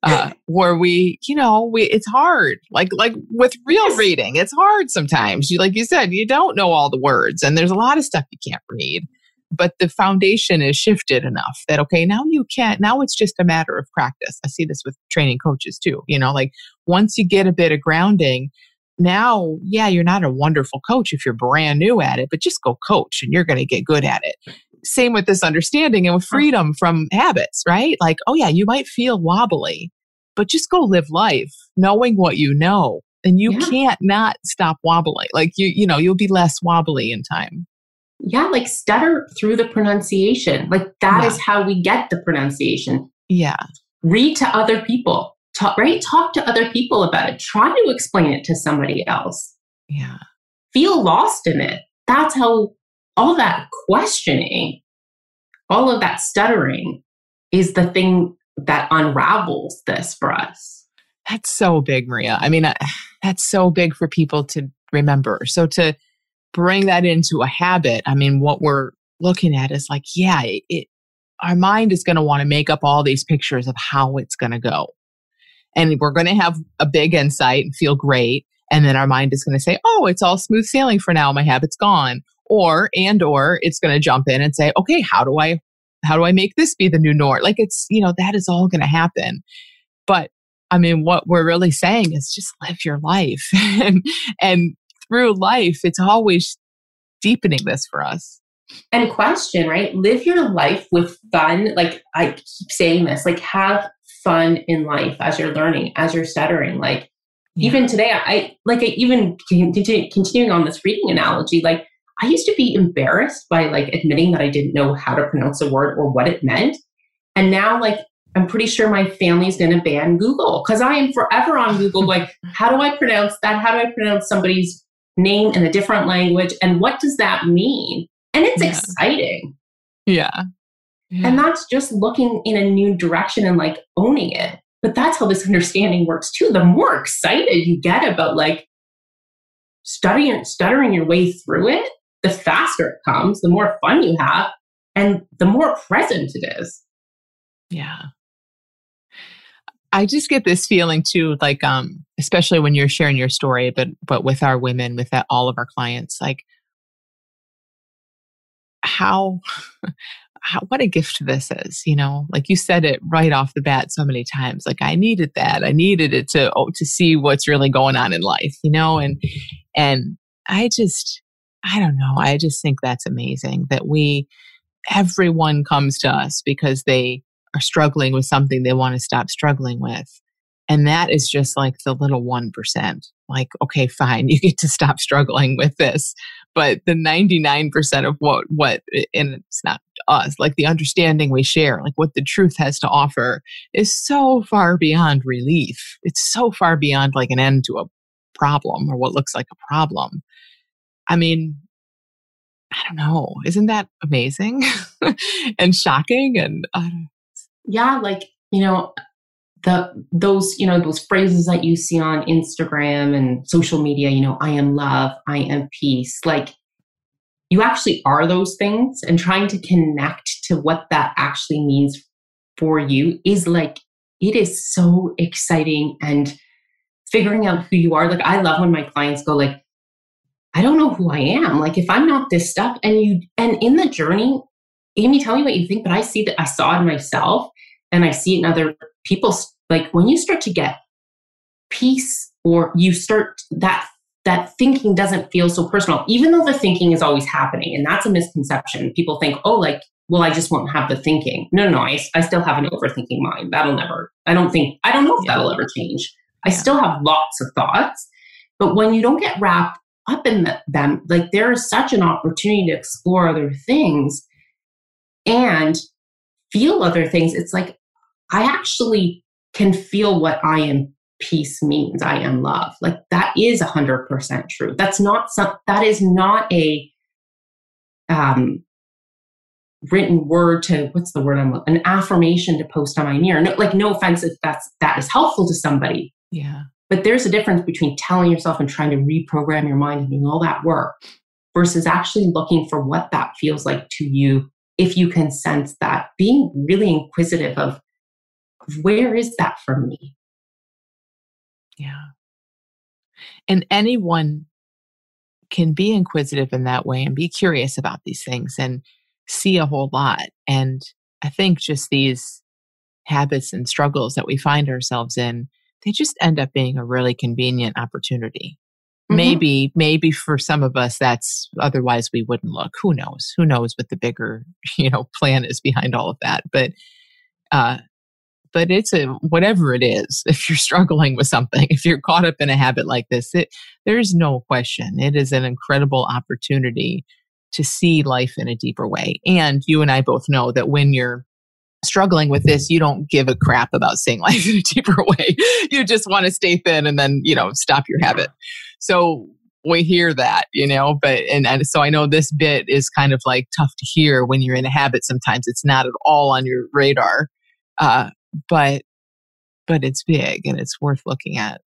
uh, where we, you know, we, it's hard, like, like with real yes. reading, it's hard sometimes. You, like you said, you don't know all the words and there's a lot of stuff you can't read, but the foundation is shifted enough that, okay, now you can't, now it's just a matter of practice. I see this with training coaches too, you know, like once you get a bit of grounding, now, yeah, you're not a wonderful coach if you're brand new at it, but just go coach and you're going to get good at it. Same with this understanding and with freedom from habits, right? Like, oh yeah, you might feel wobbly, but just go live life knowing what you know, and you yeah. can't not stop wobbling. Like you, you know, you'll be less wobbly in time. Yeah. Like stutter through the pronunciation. Like that yeah. is how we get the pronunciation. Yeah. Read to other people, talk, right? Talk to other people about it. Try to explain it to somebody else. Yeah. Feel lost in it. That's how all that questioning, all of that stuttering is the thing that unravels this for us. That's so big, Maria. I mean, I, that's so big for people to remember. So to bring that into a habit, I mean, what we're looking at is like, yeah, it, it, our mind is going to want to make up all these pictures of how it's going to go. And we're going to have a big insight and feel great. And then our mind is going to say, oh, it's all smooth sailing for now. My habit's gone. Or, and, or it's going to jump in and say, okay, how do I, how do I make this be the new norm? Like it's, you know, that is all going to happen. But I mean, what we're really saying is just live your life. and, and through life, it's always deepening this for us. And question, right? Live your life with fun. Like I keep saying this, like have fun in life as you're learning, as you're stuttering. Like yeah. even today, I like, I even continue, continuing on this reading analogy, like, I used to be embarrassed by like admitting that I didn't know how to pronounce a word or what it meant. And now like, I'm pretty sure my family's going to ban Google because I am forever on Google. Like, how do I pronounce that? How do I pronounce somebody's name in a different language? And what does that mean? And it's yeah. exciting. Yeah. yeah. And that's just looking in a new direction and like owning it. But that's how this understanding works too. The more excited you get about like studying, stuttering your way through it, the faster it comes, the more fun you have, and the more present it is. Yeah. I just get this feeling too, like, um, especially when you're sharing your story, but, but with our women, with that, all of our clients, like how, how, what a gift this is, you know, like you said it right off the bat so many times, like I needed that. I needed it to, oh, to see what's really going on in life, you know, and, and I just, I don't know. I just think that's amazing that we, everyone comes to us because they are struggling with something they want to stop struggling with. And that is just like the little one percent. Like, okay, fine, you get to stop struggling with this. But the ninety-nine percent of what, what, and it's not us, like the understanding we share, like what the truth has to offer is so far beyond relief. It's so far beyond like an end to a problem or what looks like a problem. I mean, I don't know. Isn't that amazing and shocking? And uh, yeah, like, you know, the those, you know, those phrases that you see on Instagram and social media, you know, I am love, I am peace, like you actually are those things, and trying to connect to what that actually means for you is like, it is so exciting. And figuring out who you are. Like, I love when my clients go like, I don't know who I am. Like, if I'm not this stuff, and you, and in the journey, Amy, tell me what you think, but I see that I saw it in myself and I see it in other people. Like when you start to get peace, or you start that, that thinking doesn't feel so personal, even though the thinking is always happening. And that's a misconception. People think, oh, like, well, I just won't have the thinking. No, no, no I, I still have an overthinking mind. That'll never, I don't think, I don't know if that'll ever change. I still have lots of thoughts, but when you don't get wrapped up in the, them, like there is such an opportunity to explore other things and feel other things. It's like, I actually can feel what I am peace means. I am love. Like that is a hundred percent true. That's not some, that is not a, um, written word to, what's the word I'm an affirmation to post on my mirror. No, like no offense if that's, that is helpful to somebody. Yeah. But there's a difference between telling yourself and trying to reprogram your mind and doing all that work versus actually looking for what that feels like to you. If you can sense that, being really inquisitive of where is that for me? Yeah. And anyone can be inquisitive in that way and be curious about these things and see a whole lot. And I think just these habits and struggles that we find ourselves in, they just end up being a really convenient opportunity. Mm-hmm. Maybe, maybe for some of us, that's otherwise we wouldn't look. Who knows? Who knows what the bigger, you know, plan is behind all of that. But, uh, but it's a, whatever it is, if you're struggling with something, if you're caught up in a habit like this, it, there's no question. It is an incredible opportunity to see life in a deeper way. And you and I both know that when you're struggling with this, you don't give a crap about seeing life in a deeper way. You just want to stay thin and then, you know, stop your habit. So we hear that, you know, but, and, and so I know this bit is kind of like tough to hear when you're in a habit. Sometimes it's not at all on your radar, uh, but, but it's big and it's worth looking at.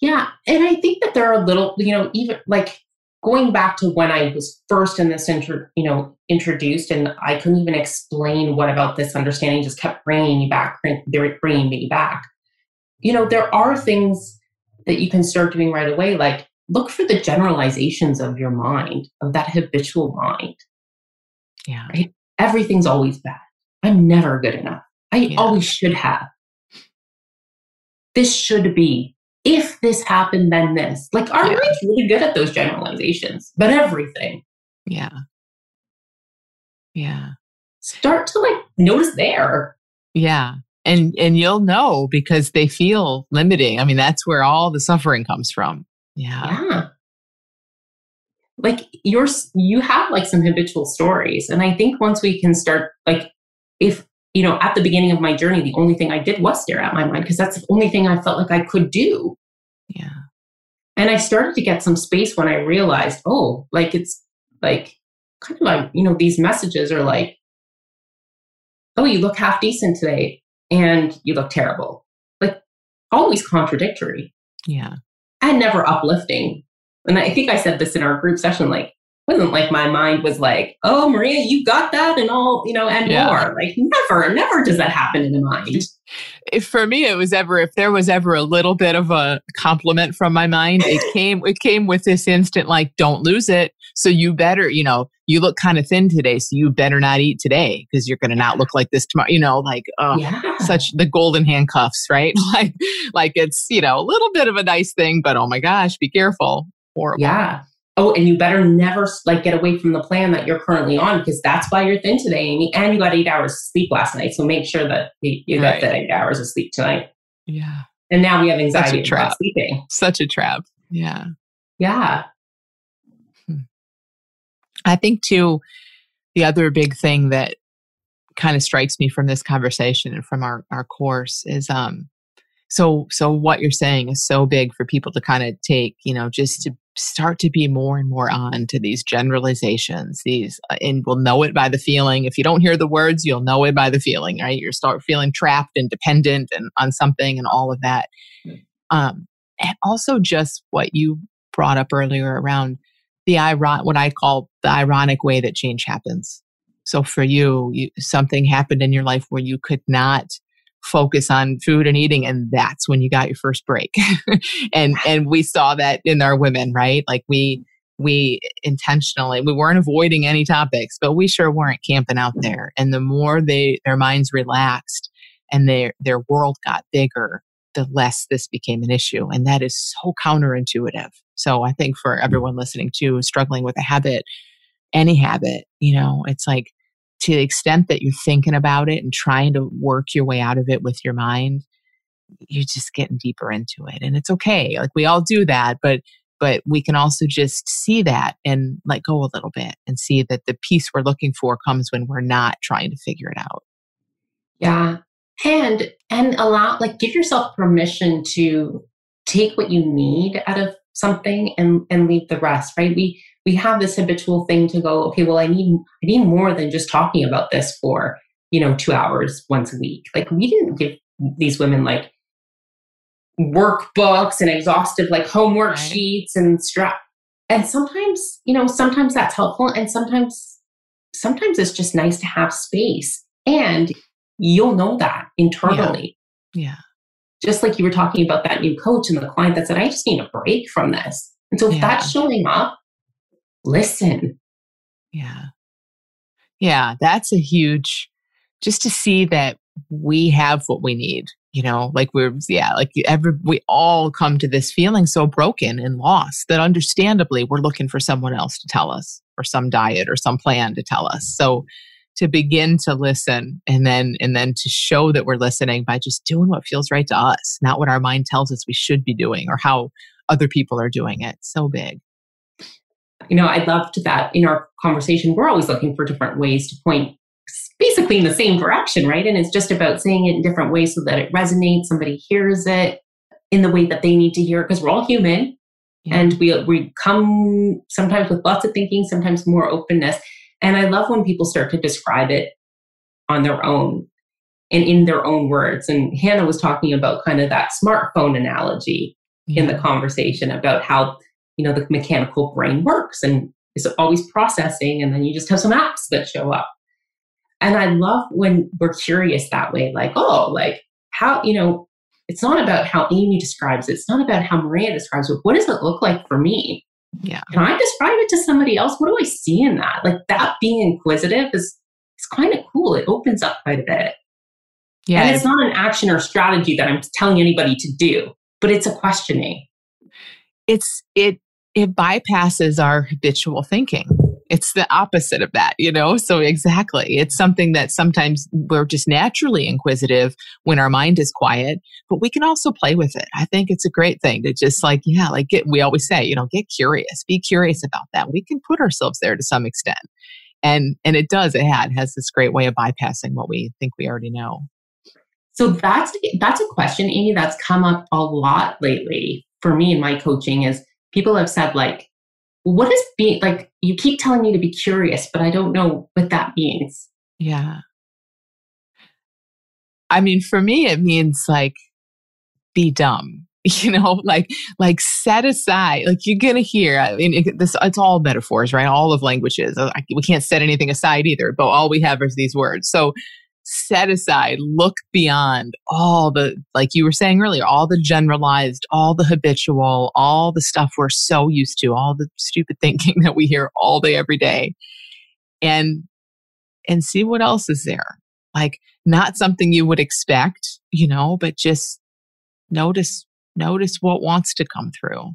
Yeah. And I think that there are little, you know, even like going back to when I was first in this, inter, you know, introduced, and I couldn't even explain what about this understanding just kept bringing me back, bringing me back. You know, there are things that you can start doing right away. Like look for the generalizations of your mind, of that habitual mind. Yeah. Right? Everything's always bad. I'm never good enough. I yeah. always should have. This should be. If this happened, then this. Like, our brain's yeah. really good at those generalizations, but everything. Yeah. Yeah. Start to like notice there. Yeah. And and you'll know because they feel limiting. I mean, that's where all the suffering comes from. Yeah. Yeah. Like you're, you have like some habitual stories. And I think once we can start, like if, you know, at the beginning of my journey, the only thing I did was stare at my mind because that's the only thing I felt like I could do. Yeah. And I started to get some space when I realized, oh, like it's like kind of like, you know, these messages are like, oh, you look half decent today and you look terrible. Like always contradictory. Yeah. And never uplifting. And I think I said this in our group session, like, wasn't like my mind was like, oh, Maria, you got that and all, you know, and yeah. more. Like never, never does that happen in the mind. If for me, it was ever, if there was ever a little bit of a compliment from my mind, it came, it came with this instant, like, don't lose it. So you better, you know, you look kind of thin today. So you better not eat today because you're going to not look like this tomorrow, you know, like uh, yeah. such the golden handcuffs, right? like, like it's, you know, a little bit of a nice thing, but oh my gosh, be careful. Horrible. Yeah. Oh, and you better never like get away from the plan that you're currently on because that's why you're thin today, Amy. And you got eight hours of sleep last night. So make sure that you, you right. get that eight hours of sleep tonight. Yeah. And now we have anxiety about sleeping. Such a trap. Yeah. Yeah. Hmm. I think too, the other big thing that kind of strikes me from this conversation and from our, our course is um So, so what you're saying is so big for people to kind of take, you know, just to start to be more and more on to these generalizations, these, uh, and we'll know it by the feeling. If you don't hear the words, you'll know it by the feeling, right? You'll start feeling trapped and dependent and on something and all of that. Um, and also just what you brought up earlier around the iron, what I call the ironic way that change happens. So for you, you, something happened in your life where you could not focus on food and eating, and that's when you got your first break. and and we saw that in our women, right? Like we we intentionally, we weren't avoiding any topics, but we sure weren't camping out there. And the more they their minds relaxed and their their world got bigger, the less this became an issue. And that is so counterintuitive. So I think for everyone listening too, struggling with a habit, any habit, you know, it's like, to the extent that you're thinking about it and trying to work your way out of it with your mind, you're just getting deeper into it. And it's okay. Like we all do that, but but we can also just see that and let go a little bit and see that the peace we're looking for comes when we're not trying to figure it out. Yeah. And and allow, like, give yourself permission to take what you need out of something and, and leave the rest, right? We we have this habitual thing to go, okay, well, I need I need more than just talking about this for, you know, two hours once a week. Like we didn't give these women like workbooks and exhaustive like homework sheets and strap. And sometimes, you know, sometimes that's helpful. And sometimes, sometimes it's just nice to have space, and you'll know that internally. Yeah. yeah. Just like you were talking about that new coach and the client that said, I just need a break from this. And so if yeah. that's showing up, listen. Yeah. Yeah. That's a huge, just to see that we have what we need, you know, like we're, yeah, like every, we all come to this feeling so broken and lost that understandably we're looking for someone else to tell us, or some diet or some plan to tell us. So to begin to listen, and then and then to show that we're listening by just doing what feels right to us, not what our mind tells us we should be doing or how other people are doing it. So big. You know, I loved that in our conversation, we're always looking for different ways to point basically in the same direction, right? And it's just about saying it in different ways so that it resonates, somebody hears it in the way that they need to hear it, because we're all human. Yeah. And we we come sometimes with lots of thinking, sometimes more openness. And I love when people start to describe it on their own and in their own words. And Hannah was talking about kind of that smartphone analogy yeah. in the conversation about how, you know, the mechanical brain works and it's always processing. And then you just have some apps that show up. And I love when we're curious that way, like, oh, like how, you know, it's not about how Amy describes it. It's not about how Maria describes it. What does it look like for me? Yeah. Can I describe it to somebody else? What do I see in that? Like that being inquisitive is, it's kind of cool. It opens up quite a bit. Yeah. And it's not an action or strategy that I'm telling anybody to do, but it's a questioning. It's, it, it bypasses our habitual thinking. It's the opposite of that, you know? So exactly. It's something that sometimes we're just naturally inquisitive when our mind is quiet, but we can also play with it. I think it's a great thing to just like, yeah, like get, we always say, you know, get curious, be curious about that. We can put ourselves there to some extent. And, and it does, it has this great way of bypassing what we think we already know. So that's, that's a question, Amy, that's come up a lot lately for me in my coaching is people have said like, what is being like, you keep telling me to be curious, but I don't know what that means. Yeah. I mean, for me, it means like, be dumb, you know, like, like set aside, like you're going to hear, I mean, it, this, it's all metaphors, right? All of languages. I, we can't set anything aside either, but all we have is these words. So set aside, look beyond all the, like you were saying earlier, all the generalized, all the habitual, all the stuff we're so used to, all the stupid thinking that we hear all day, every day, and, and see what else is there. Like not something you would expect, you know, but just notice, notice what wants to come through.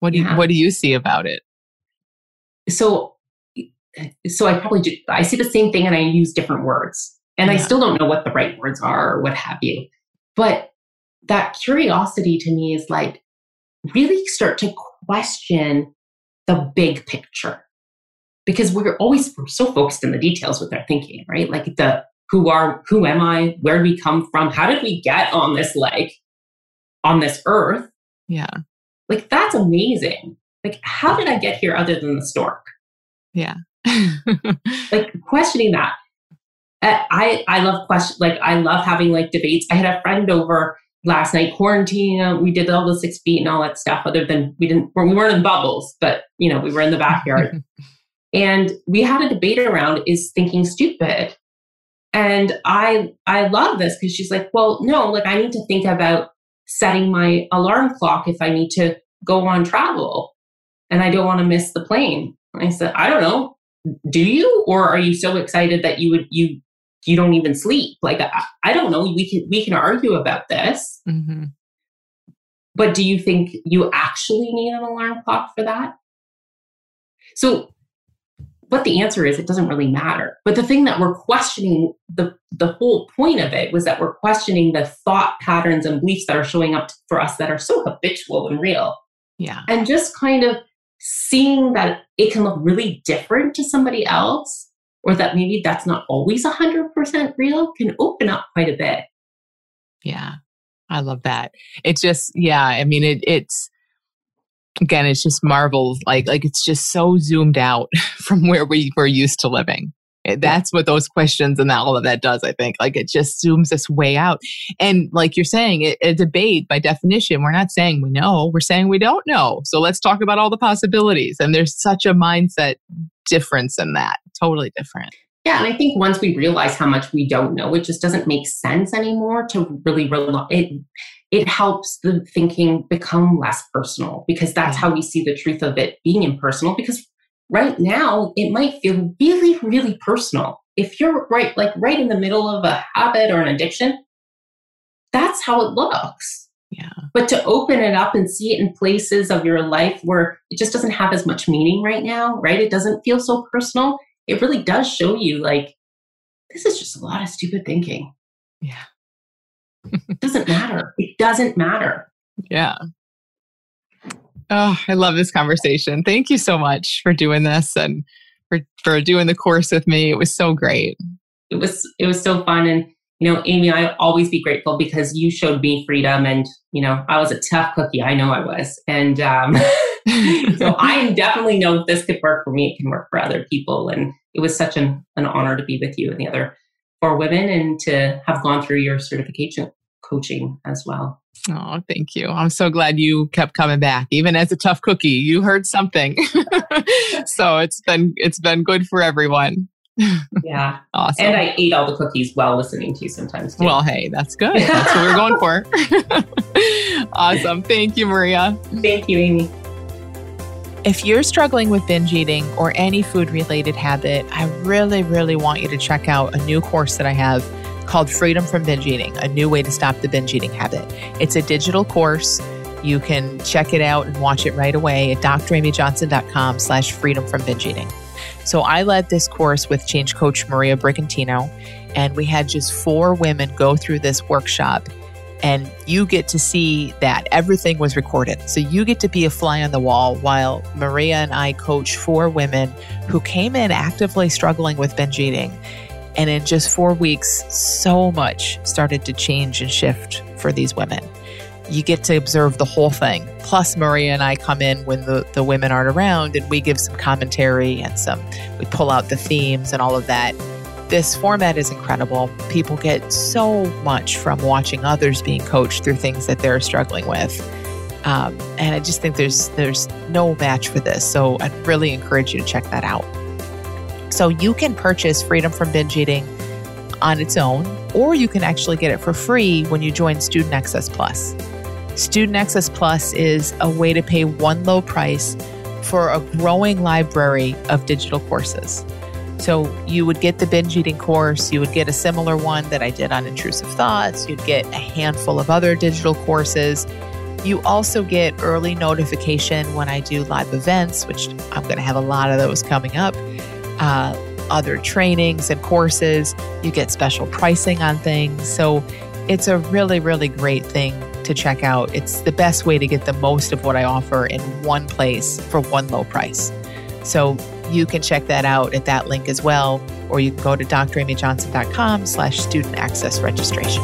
What do yeah. you, what do you see about it? So So I probably do, I see the same thing and I use different words and yeah. I still don't know what the right words are or what have you. But that curiosity to me is like, really start to question the big picture because we're always we're so focused in the details with our thinking, right? Like the who are, who am I? Where do we come from? How did we get on this, like, on this earth? Yeah. Like, that's amazing. Like, how did I get here other than the stork? Yeah. Like, questioning that. I, I love question. Like, I love having like debates. I had a friend over last night, quarantine. We did all the six feet and all that stuff, other than we didn't, we weren't in bubbles, but you know, we were in the backyard and we had a debate around is thinking stupid. And I, I love this because she's like, well, no, like I need to think about setting my alarm clock if I need to go on travel and I don't want to miss the plane. And I said, I don't know. Do you, or are you so excited that you would, you, you don't even sleep? Like, I, I don't know. We can, we can argue about this, mm-hmm. but do you think you actually need an alarm clock for that? So what the answer is, it doesn't really matter. But the thing that we're questioning, the, the whole point of it was that we're questioning the thought patterns and beliefs that are showing up for us that are so habitual and real. Yeah. And just kind of seeing that it can look really different to somebody else, or that maybe that's not always one hundred percent real, can open up quite a bit. Yeah, I love that. It's just, yeah, I mean, it, it's, again, it's just marvels. Like, like it's just so zoomed out from where we were used to living. That's what those questions and all of that does, I think. Like, it just zooms us way out. And like you're saying, it, a debate, by definition, we're not saying we know, we're saying we don't know. So let's talk about all the possibilities. And there's such a mindset difference in that. Totally different. Yeah. And I think once we realize how much we don't know, it just doesn't make sense anymore to really rely. It, it helps the thinking become less personal, because that's how we see the truth of it being impersonal. Because right now, it might feel really, really personal. If you're right, like right in the middle of a habit or an addiction, that's how it looks. Yeah. But to open it up and see it in places of your life where it just doesn't have as much meaning right now, right? It doesn't feel so personal. It really does show you, like, this is just a lot of stupid thinking. Yeah. It doesn't matter. It doesn't matter. Yeah. Oh, I love this conversation. Thank you so much for doing this and for, for doing the course with me. It was so great. It was, it was so fun. And, you know, Amy, I always be grateful because you showed me freedom, and, you know, I was a tough cookie. I know I was. And um, so I definitely know if this could work for me, it can work for other people. And it was such an, an honor to be with you and the other four women, and to have gone through your certification coaching as well. Oh, thank you. I'm so glad you kept coming back. Even as a tough cookie, you heard something. So it's been, it's been good for everyone. Yeah. Awesome. And I ate all the cookies while listening to you sometimes too. Well, hey, that's good. That's what we're going for. Awesome. Thank you, Maria. Thank you, Amy. If you're struggling with binge eating or any food-related habit, I really, really want you to check out a new course that I have called Freedom from Binge Eating, a new way to stop the binge eating habit. It's a digital course. You can check it out and watch it right away at Dr Amy Johnson dot com slash freedom from binge eating. So I led this course with change coach Maria Brigantino, and we had just four women go through this workshop, and you get to see that everything was recorded. So you get to be a fly on the wall while Maria and I coach four women who came in actively struggling with binge eating. And in just four weeks, so much started to change and shift for these women. You get to observe the whole thing. Plus, Maria and I come in when the, the women aren't around, and we give some commentary and some, we pull out the themes and all of that. This format is incredible. People get so much from watching others being coached through things that they're struggling with. Um, and I just think there's there's no match for this. So I'd really encourage you to check that out. So you can purchase Freedom from Binge Eating on its own, or you can actually get it for free when you join Student Access Plus. Student Access Plus is a way to pay one low price for a growing library of digital courses. So you would get the binge eating course, you would get a similar one that I did on intrusive thoughts, you'd get a handful of other digital courses. You also get early notification when I do live events, which I'm going to have a lot of those coming up. Uh, other trainings and courses. You get special pricing on things. So it's a really, really great thing to check out. It's the best way to get the most of what I offer in one place for one low price. So you can check that out at that link as well, or you can go to D R Amy Johnson dot com slash student access registration.